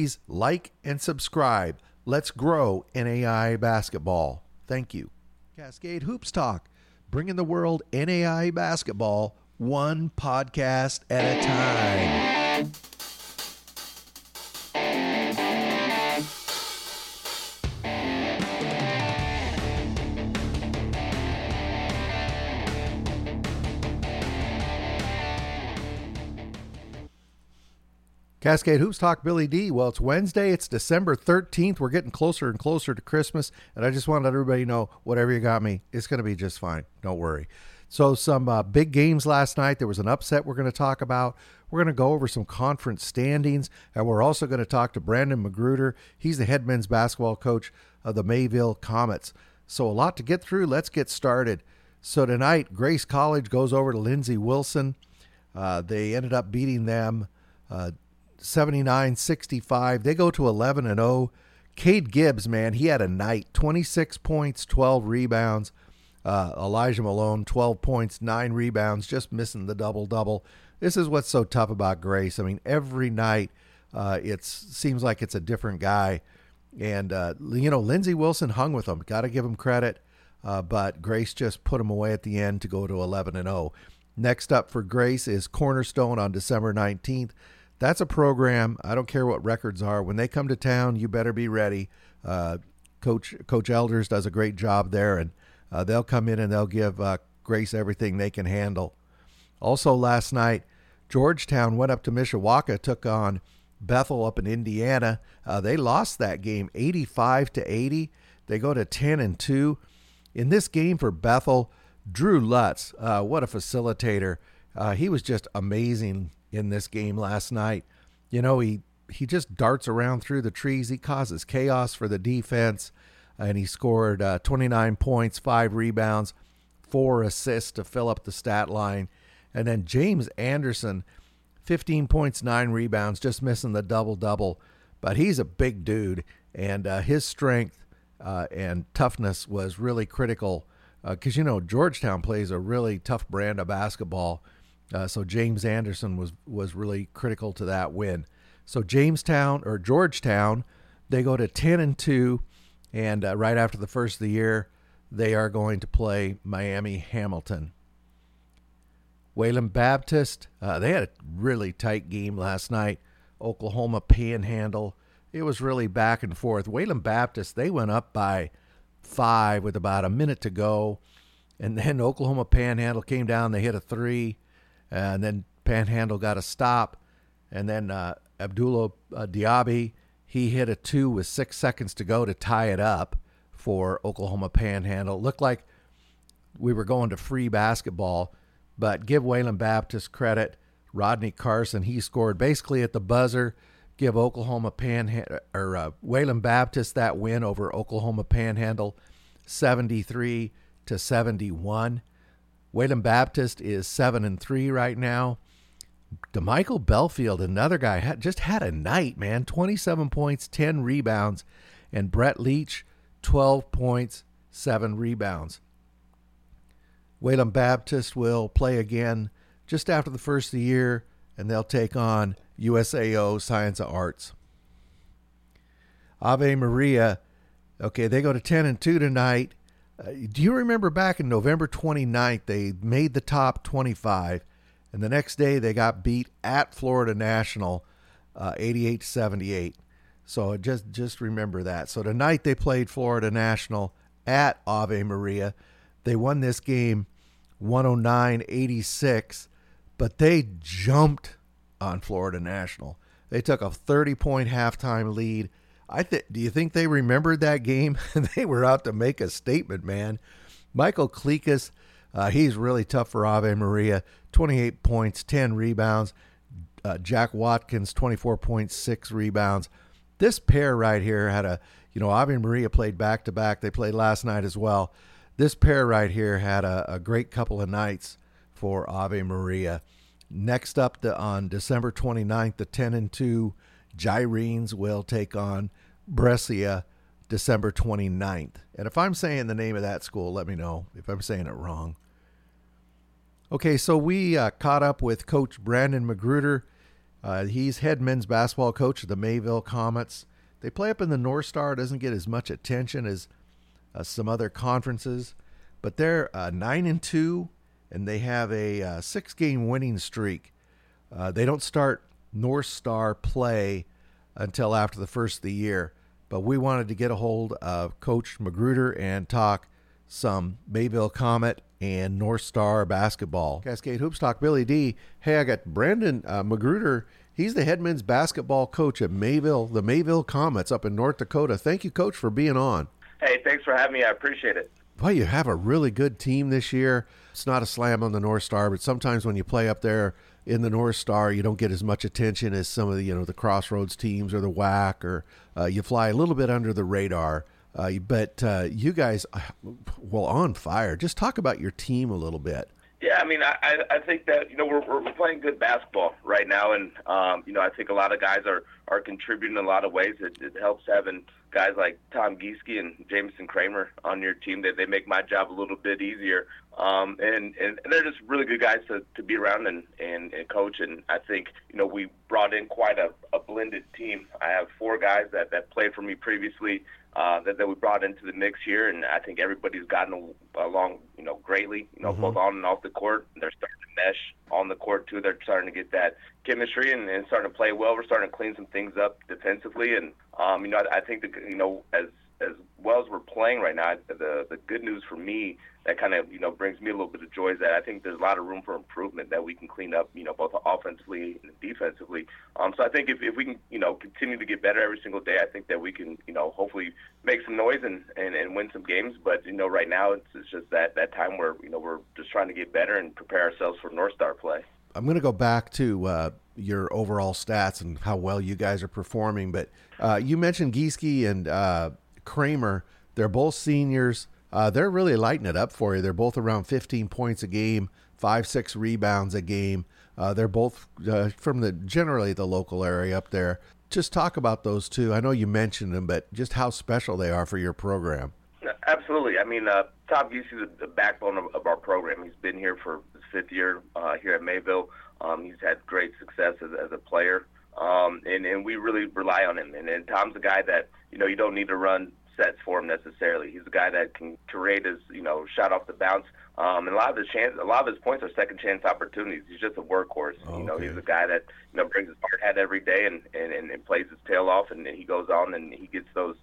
Please like and subscribe. Let's grow NAI basketball. Thank you. Cascade Hoops Talk, bringing the world NAI basketball one podcast at a time. Cascade Hoops Talk, Billy D. Well, it's Wednesday. It's December 13th. We're getting closer and closer to Christmas, and I just want to let everybody know, whatever you got me, it's going to be just fine. Don't worry. So some big games last night. There was an upset we're going to talk about. We're going to go over some conference standings, and we're also going to talk to Brandon McGruder. He's the head men's basketball coach of the Mayville Comets. So a lot to get through. Let's get started. So tonight, Grace College goes over to Lindsey Wilson. They ended up beating them 79-65. They go to 11-0. Cade Gibbs, man, he had a night. 26 points, 12 rebounds. Elijah Malone, 12 points, 9 rebounds, just missing the double-double. This is what's so tough about Grace. I mean, every night it seems like it's a different guy. And, you know, Lindsey Wilson hung with him. Got to give him credit. But Grace just put him away at the end to go to 11-0. Next up for Grace is Cornerstone on December 19th. That's a program. I don't care what records are. When they come to town, you better be ready. Coach Elders does a great job there, and they'll come in and they'll give Grace everything they can handle. Also last night, Georgetown went up to Mishawaka, took on Bethel up in Indiana. They lost that game 85-80. They go to 10-2. In this game for Bethel, Drew Lutz, what a facilitator. He was just amazing in this game last night. You know, he just darts around through the trees. He causes chaos for the defense, and he scored 29 points, 5 rebounds, 4 assists to fill up the stat line. And then James Anderson, 15 points, 9 rebounds, just missing the double-double. But he's a big dude, and his strength and toughness was really critical because, you know, Georgetown plays a really tough brand of basketball. So James Anderson was really critical to that win. So Georgetown, they go to 10-2, and right after the first of the year, they are going to play Miami Hamilton. Wayland Baptist, they had a really tight game last night. Oklahoma Panhandle, it was really back and forth. Wayland Baptist, they went up by 5 with about a minute to go, and then Oklahoma Panhandle came down. They hit a 3. And then Panhandle got a stop. And then Abdullah Diaby, he hit a 2 with 6 seconds to go to tie it up for Oklahoma Panhandle. It looked like we were going to free basketball, but give Wayland Baptist credit. Rodney Carson, he scored basically at the buzzer. Give Oklahoma Panhandle or Wayland Baptist that win over Oklahoma Panhandle, 73-71. Wayland Baptist is 7-3 right now. DeMichael Belfield, another guy, just had a night, man. 27 points, 10 rebounds. And Brett Leach, 12 points, 7 rebounds. Wayland Baptist will play again just after the first of the year, and they'll take on USAO Science of Arts. Ave Maria, okay, they go to 10-2 tonight. Do you remember back in November 29th, they made the top 25, and the next day they got beat at Florida National 88-78. So just remember that. So tonight they played Florida National at Ave Maria. They won this game 109-86, but they jumped on Florida National. They took a 30-point halftime lead. Do you think they remembered that game? They were out to make a statement, man. Michael Klekas, he's really tough for Ave Maria. 28 points, 10 rebounds. Jack Watkins, 24.6 rebounds. This pair right here had Ave Maria played back-to-back. They played last night as well. This pair right here had a great couple of nights for Ave Maria. Next up on December 29th, the 10-2, Gyrenes will take on Brescia December 29th. And if I'm saying the name of that school, let me know if I'm saying it wrong. Okay, so we caught up with Coach Brandon McGruder. He's head men's basketball coach of the Mayville Comets. They play up in the North Star. Doesn't get as much attention as some other conferences, but they're 9-2, and they have a six-game winning streak. They don't start North Star play until after the first of the year, but we wanted to get a hold of Coach McGruder and talk some Mayville Comet and North Star basketball. Cascade Hoops Talk, Billy D. Hey, I got Brandon McGruder. He's the head men's basketball coach at Mayville, the Mayville Comets up in North Dakota. Thank you, Coach, for being on. Hey, thanks for having me. I appreciate it. Well, you have a really good team this year. It's not a slam on the North Star, but sometimes when you play up there in the North Star, you don't get as much attention as some of the, you know, the Crossroads teams or the WAC, or you fly a little bit under the radar. But you guys, well, on fire. Just talk about your team a little bit. Yeah, I mean, I think that, you know, we're playing good basketball right now, and you know, I think a lot of guys are contributing in a lot of ways. It helps having guys like Tom Gieske and Jameson Kramer on your team. They make my job a little bit easier, and they're just really good guys to be around and coach. And I think, you know, we brought in quite a blended team. I have four guys that played for me previously that we brought into the mix here, and I think everybody's gotten along, you know, greatly, you know, mm-hmm. both on and off the court. They're starting to mesh on the court too. They're starting to get that chemistry and starting to play well. We're starting to clean some things up defensively, and you know, I think that, you know, as well as we're playing right now, the good news for me that kind of, you know, brings me a little bit of joy is that I think there's a lot of room for improvement that we can clean up, you know, both offensively and defensively. So I think if we can, you know, continue to get better every single day, I think that we can, you know, hopefully make some noise and win some games. But, you know, right now it's just that time where, you know, we're just trying to get better and prepare ourselves for North Star play. I'm going to go back to your overall stats and how well you guys are performing. But you mentioned Gieske and Kramer. They're both seniors. They're really lighting it up for you. They're both around 15 points a game, 5-6 rebounds a game. They're both from generally the local area up there. Just talk about those two. I know you mentioned them, but just how special they are for your program. Absolutely. I mean, Tom Gieske is the backbone of our program. He's been here for his fifth year here at Mayville. He's had great success as a player, and we really rely on him. And Tom's a guy that, you know, you don't need to run sets for him necessarily. He's a guy that can create his, you know, shot off the bounce. And a lot of his points are second chance opportunities. He's just a workhorse. Okay. You know, he's a guy that, you know, brings his hard hat every day and plays his tail off, and then he goes on and he gets those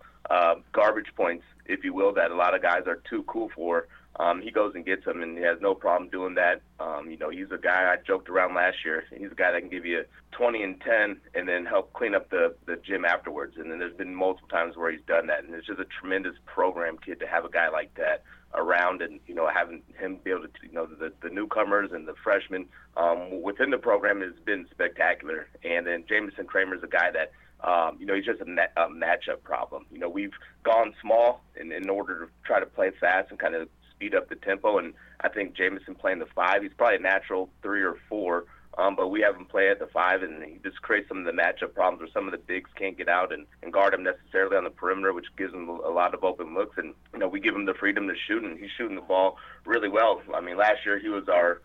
garbage points, if you will, that a lot of guys are too cool for. He goes and gets them, and he has no problem doing that. You know, he's a guy, I joked around last year, he's a guy that can give you 20 and 10 and then help clean up the gym afterwards. And then there's been multiple times where he's done that. And it's just a tremendous program kid to have a guy like that around, and, you know, having him be able to, you know, the newcomers and the freshmen within the program has been spectacular. And then Jameson Kramer is a guy that, you know, he's just a matchup problem. You know, we've gone small in order to try to play fast and kind of speed up the tempo, and I think Jameson playing the 5, he's probably a natural 3 or 4, but we have him play at the 5, and he just creates some of the matchup problems where some of the bigs can't get out and guard him necessarily on the perimeter, which gives him a lot of open looks. And, you know, we give him the freedom to shoot, and he's shooting the ball really well. I mean, last year he was our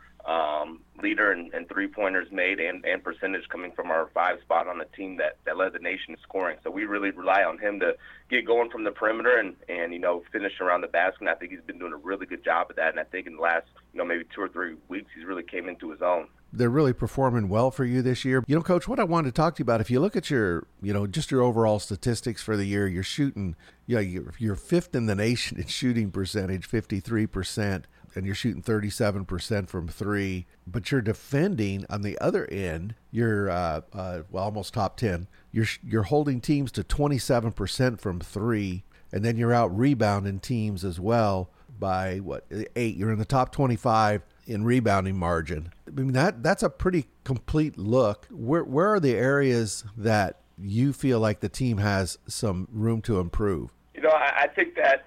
leader in three-pointers made and percentage coming from our 5 spot on a team that led the nation in scoring. So we really rely on him to get going from the perimeter and you know, finish around the basket. And I think he's been doing a really good job of that. And I think in the last, you know, maybe 2 or 3 weeks, he's really came into his own. They're really performing well for you this year. You know, Coach, what I wanted to talk to you about, if you look at your, you know, just your overall statistics for the year, you're shooting, you know, you're fifth in the nation in shooting percentage, 53%, and you're shooting 37% from 3, but you're defending on the other end. You're well, almost top 10. You're holding teams to 27% from 3, and then you're out rebounding teams as well by 8. You're in the top 25 in rebounding margin. I mean, that's a pretty complete look. Where are the areas that you feel like the team has some room to improve? You know, I think that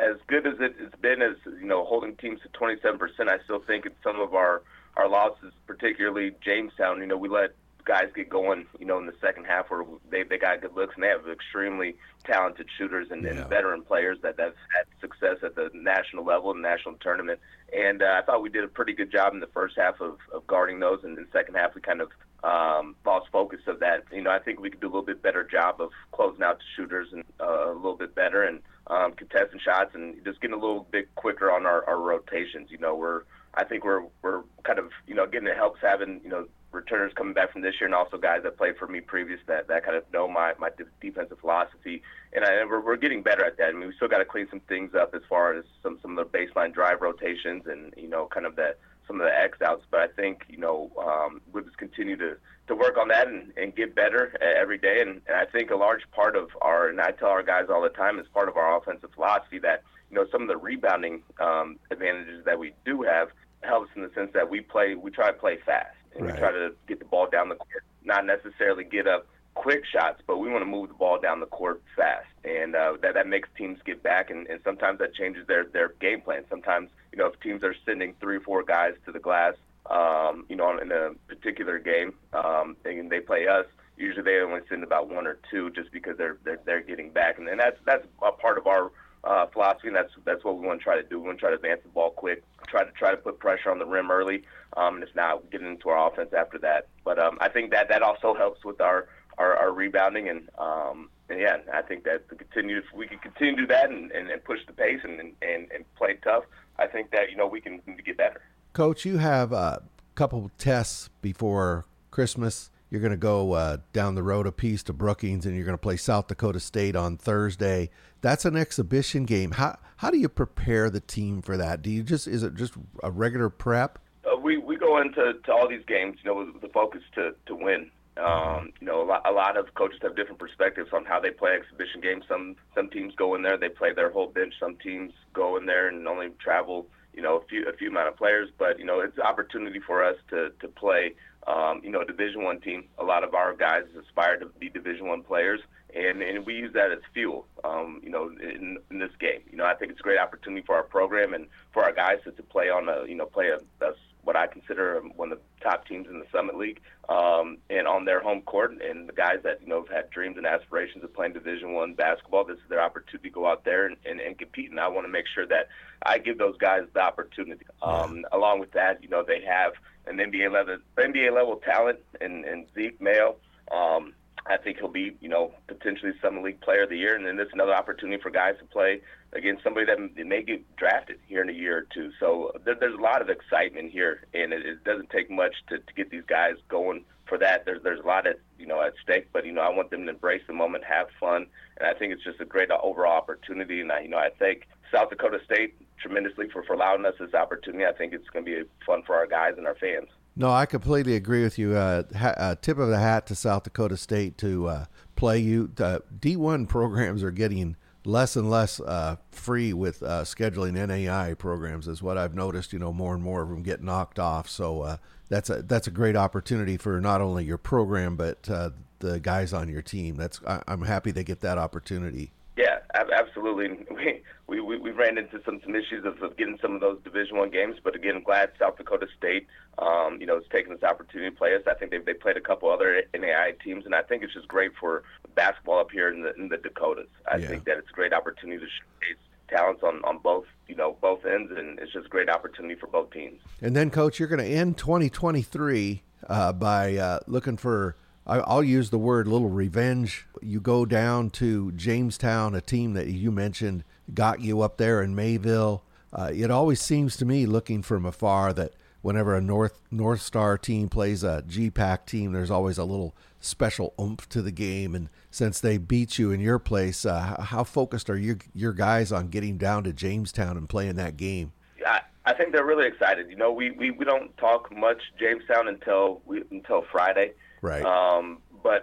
as good as it's been, as, you know, holding teams to 27%, I still think in some of our losses, particularly Jamestown, you know, we let guys get going, you know, in the second half where they got good looks, and they have extremely talented shooters and veteran players that's had success at the national level, the national tournament. And I thought we did a pretty good job in the first half of guarding those, and in the second half we kind of lost focus of that. You know, I think we could do a little bit better job of closing out the shooters and a little bit better and contesting shots and just getting a little bit quicker on our rotations. You know, I think we're kind of, you know, getting it helps having, you know, returners coming back from this year and also guys that played for me previous that kind of know my defensive philosophy. And we're getting better at that. I mean, we still got to clean some things up as far as some of the baseline drive rotations and, you know, kind of that some of the X outs. But I think, you know, we'll just continue to work on that and get better every day. And I think a large part of our, and I tell our guys all the time, is part of our offensive philosophy that, you know, some of the rebounding advantages that we do have helps in the sense that we try to play fast. And right. We try to get the ball down the court, not necessarily get up quick shots, but we want to move the ball down the court fast. And that makes teams get back, and sometimes that changes their game plan. Sometimes, you know, if teams are sending 3 or 4 guys to the glass, you know, in a particular game, and they play us, usually they only send about 1 or 2 just because they're getting back. And that's a part of our philosophy, and that's what we want to try to do. We want to try to advance the ball quick, try to put pressure on the rim early, and if not, get into our offense after that. But I think that also helps with our rebounding, and yeah, I think that if we can continue to do that and push the pace and play tough, I think that, you know, we can get better. Coach, you have a couple tests before Christmas. You're going to go down the road a piece to Brookings, and you're going to play South Dakota State on Thursday. That's an exhibition game. How do you prepare the team for that? Is it just a regular prep? We go into all these games, you know, with the focus to win. You know, a lot of coaches have different perspectives on how they play exhibition games. Some teams go in there, they play their whole bench. Some teams go in there and only travel, you know, a few amount of players. But, you know, it's an opportunity for us to play. You know, a Division I team, a lot of our guys aspire to be Division I players, and we use that as fuel, you know, in this game. You know, I think it's a great opportunity for our program and for our guys to play on what I consider one of the top teams in the Summit League, and on their home court. And the guys that, you know, have had dreams and aspirations of playing Division I basketball, this is their opportunity to go out there and compete. And I want to make sure that I give those guys the opportunity. Along with that, you know, they have an NBA level talent and Zeke Mayo. I think he'll be, you know, potentially Summit League Player of the Year. And then that's another opportunity for guys to play against somebody that may get drafted here in a year or two. So there's a lot of excitement here, and it doesn't take much to get these guys going for that. There's a lot at, you know, at stake, but, you know, I want them to embrace the moment, have fun. And I think it's just a great overall opportunity. And I thank South Dakota State tremendously for allowing us this opportunity. I think it's going to be fun for our guys and our fans. No, I completely agree with you. Tip of the hat to South Dakota State to play you. D1 programs are getting less and less free with scheduling NAI programs, is what I've noticed. You know, more and more of them get knocked off. So that's a great opportunity for not only your program but the guys on your team. I'm happy they get that opportunity. Yeah, absolutely. We ran into some issues of getting some of those Division I games, but again, I'm glad South Dakota State, you know, is taking this opportunity to play us. I think they played a couple other NAI teams, and I think it's just great for basketball up here in the Dakotas. I think that it's a great opportunity to showcase talents on both, you know, both ends, and it's just a great opportunity for both teams. And then, Coach, you're going to end 2023 by looking for, I'll use the word, little revenge. You go down to Jamestown, a team that you mentioned got you up there in Mayville. It always seems to me, looking from afar, that whenever a North Star team plays a GPAC team, there's always a little special oomph to the game. And since they beat you in your place, how focused are your guys on getting down to Jamestown and playing that game? I think they're really excited. You know, we don't talk much Jamestown until Friday. Right. But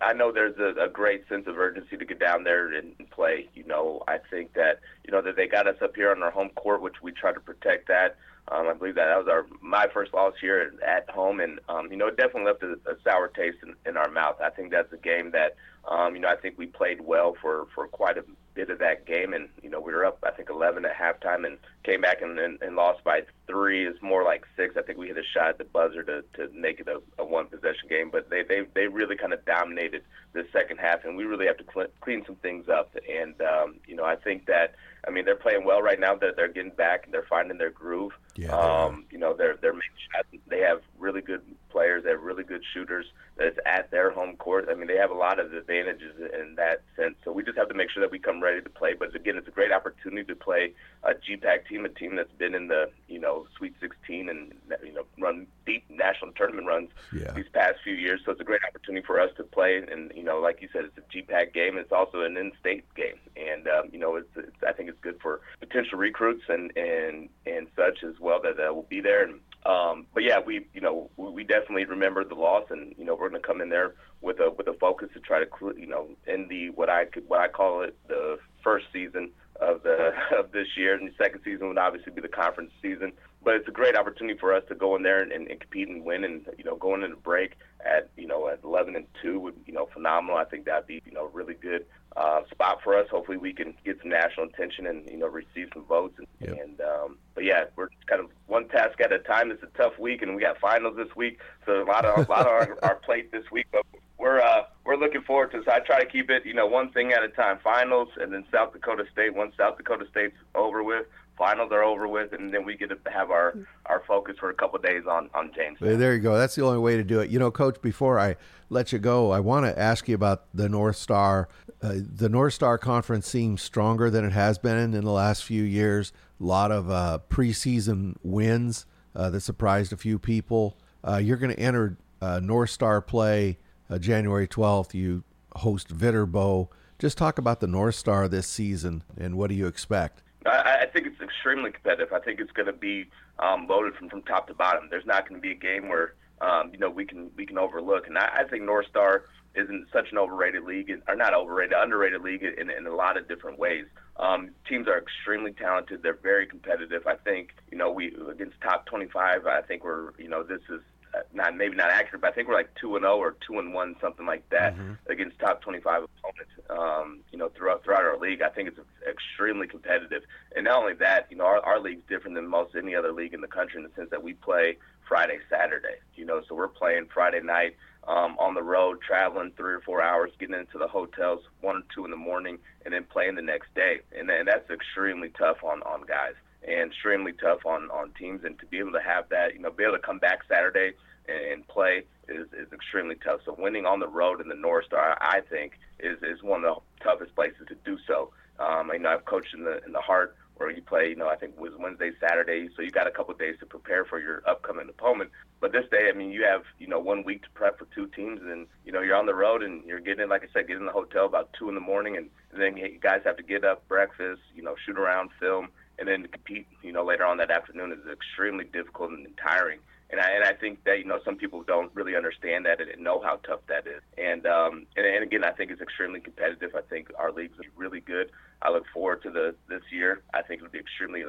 I know there's a great sense of urgency to get down there and play. You know, I think that, you know, that they got us up here on our home court, which we try to protect that. I believe that was my first loss here at home, and, you know, it definitely left a sour taste in our mouth. I think that's a game that, you know, I think we played well for quite a bit of that game, and, you know, we were up, I think, 11 at halftime and came back and lost by 3. It's more like 6. I think we hit a shot at the buzzer to make it a one-possession game, but they really kind of dominated the second half, and we really have to clean some things up. And, you know, I think that, I mean, they're playing well right now. They're getting back, and they're finding their groove. Yeah, you know, they're making shots. They have really good players. They have really good shooters. That's at their home court. I mean, they have a lot of advantages in that sense. So we just have to make sure that we come ready to play. But again, it's a great opportunity to play a GPAC team, a team that's been in the Sweet 16 and run deep national tournament runs these past few years. So it's a great opportunity for us to play. And like you said, it's a GPAC game. It's also an in-state game, and it's I think it's good for potential recruits and such as well that will be there. And but yeah, we definitely remember the loss, and we're going to come in there with a focus to try to end the what I call the first season of this year, and the second season would obviously be the conference season. But it's a great opportunity for us to go in there and compete and win, and going into break at at 11-2 would phenomenal. I think that'd be a really good spot for us. Hopefully we can get some national attention and receive some votes. And, but yeah, we're kind of one task at a time. It's a tough week, and we got finals this week, so a lot of our plate this week. But we're looking forward to it. So I try to keep it one thing at a time. Finals, and then South Dakota State. Once South Dakota State's over with, finals are over with, and then we get to have our focus for a couple of days on Jamestown. There you go. That's the only way to do it. Coach, before I let you go, I want to ask you about the North Star. The North Star Conference seems stronger than it has been in the last few years. A lot of preseason wins that surprised a few people. You're going to enter North Star play January 12th. You host Viterbo. Just talk about the North Star this season, and what do you expect? I think it's extremely competitive. I think it's going to be loaded from top to bottom. There's not going to be a game where we can overlook. And I think North Star isn't such an overrated league, or not overrated, underrated league in a lot of different ways. Teams are extremely talented. They're very competitive. I think we against top 25. I think we're this is not accurate, but I think we're like 2-0 or 2-1, something like that, against top 25 opponents. Throughout our league, I think it's extremely competitive. And not only that, our league's different than most any other league in the country in the sense that we play Friday, Saturday. So we're playing Friday night on the road, traveling 3 or 4 hours, getting into the hotels 1 or 2 in the morning, and then playing the next day. And that's extremely tough on guys. And extremely tough on teams, and to be able to have that, be able to come back Saturday and play is extremely tough. So winning on the road in the North Star, I think, is one of the toughest places to do so. I've coached in the heart where you play, I think it was Wednesday, Saturday, so you got a couple of days to prepare for your upcoming opponent. But this day, I mean, you have, 1 week to prep for 2 teams, and then, you're on the road and you're getting, like I said, getting in the hotel about 2 in the morning, and then you guys have to get up, breakfast, shoot around, film, and then to compete, later on that afternoon is extremely difficult and tiring. And I think that, some people don't really understand that and know how tough that is. And again, I think it's extremely competitive. I think our league's really good. I look forward to this year. I think it'll be extremely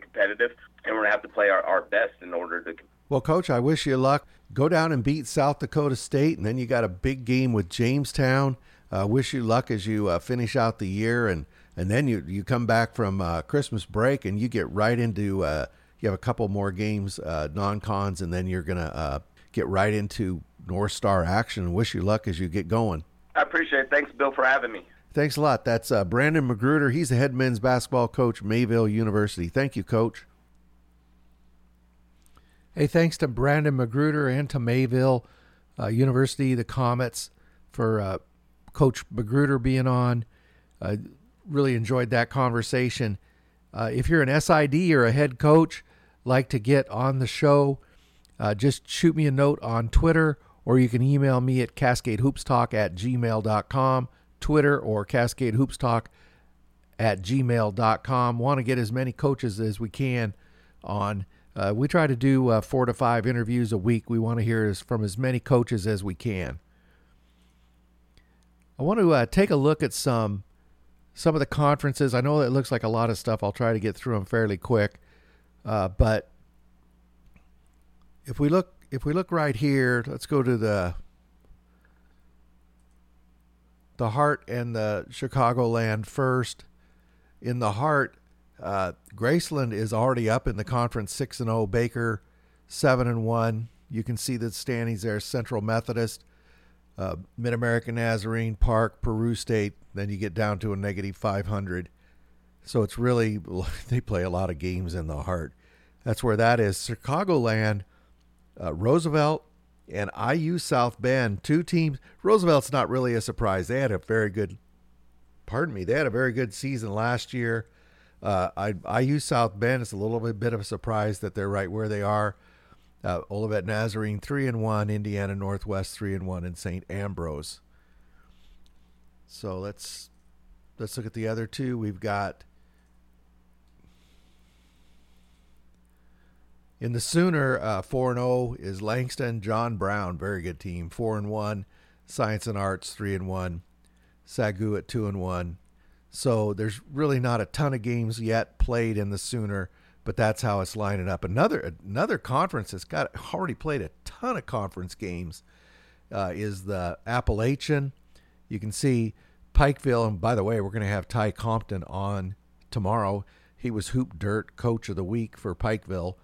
competitive, and we're going to have to play our best in order to. Well, Coach, I wish you luck. Go down and beat South Dakota State, and then you got a big game with Jamestown. Wish you luck as you finish out the year, and then you come back from Christmas break, and you get right into you have a couple more games, non-cons, and then you're going to get right into North Star action. Wish you luck as you get going. I appreciate it. Thanks, Bill, for having me. Thanks a lot. That's Brandon McGruder. He's the head men's basketball coach, Mayville University. Thank you, Coach. Hey, thanks to Brandon McGruder and to Mayville University, the Comets, for Coach McGruder being on. Really enjoyed that conversation. If you're an SID or a head coach, like to get on the show, just shoot me a note on Twitter, or you can email me at cascadehoopstalk@gmail.com, Twitter or cascadehoopstalk@gmail.com. Want to get as many coaches as we can on. We try to do 4 to 5 interviews a week. We want to hear from as many coaches as we can. I want to take a look at some of the conferences. I know it looks like a lot of stuff. I'll try to get through them fairly quick. But if we look right here, let's go to the Heart and the Chicagoland first. In the Heart, Graceland is already up in the conference, 6-0. Baker, 7-1. You can see the standings there. Central Methodist, Mid-American Nazarene, Park, Peru State. Then you get down to a -500. So it's really, they play a lot of games in the Heart. That's where that is. Chicagoland, Roosevelt, and IU South Bend, two teams. Roosevelt's not really a surprise. They had a very good, they had a very good season last year. IU South Bend is a little bit of a surprise that they're right where they are. Olivet Nazarene 3-1, Indiana Northwest 3-1, and St. Ambrose. So let's look at the other two. We've got in the Sooner 4-0 is Langston John Brown, very good team, 4-1, Science and Arts 3-1, Sagu at 2-1. So there's really not a ton of games yet played in the Sooner, but that's how it's lining up. Another conference that's got already played a ton of conference games is the Appalachian. You can see Pikeville, and by the way, we're going to have Ty Compton on tomorrow. He was Hoop Dirt Coach of the Week for Pikeville.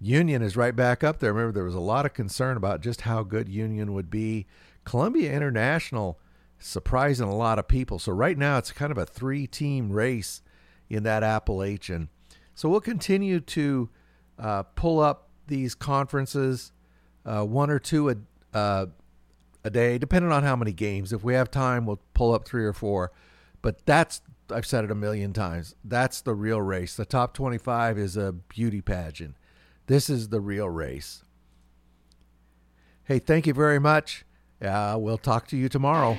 Union is right back up there. Remember, there was a lot of concern about just how good Union would be. Columbia International surprising a lot of people. So right now it's kind of a three-team race in that Appalachian. So we'll continue to pull up these conferences, one or two a day, depending on how many games. If we have time, we'll pull up three or four. But that's, I've said it a million times, that's the real race. The top 25 is a beauty pageant. This is the real race. Hey, thank you very much. We'll talk to you tomorrow.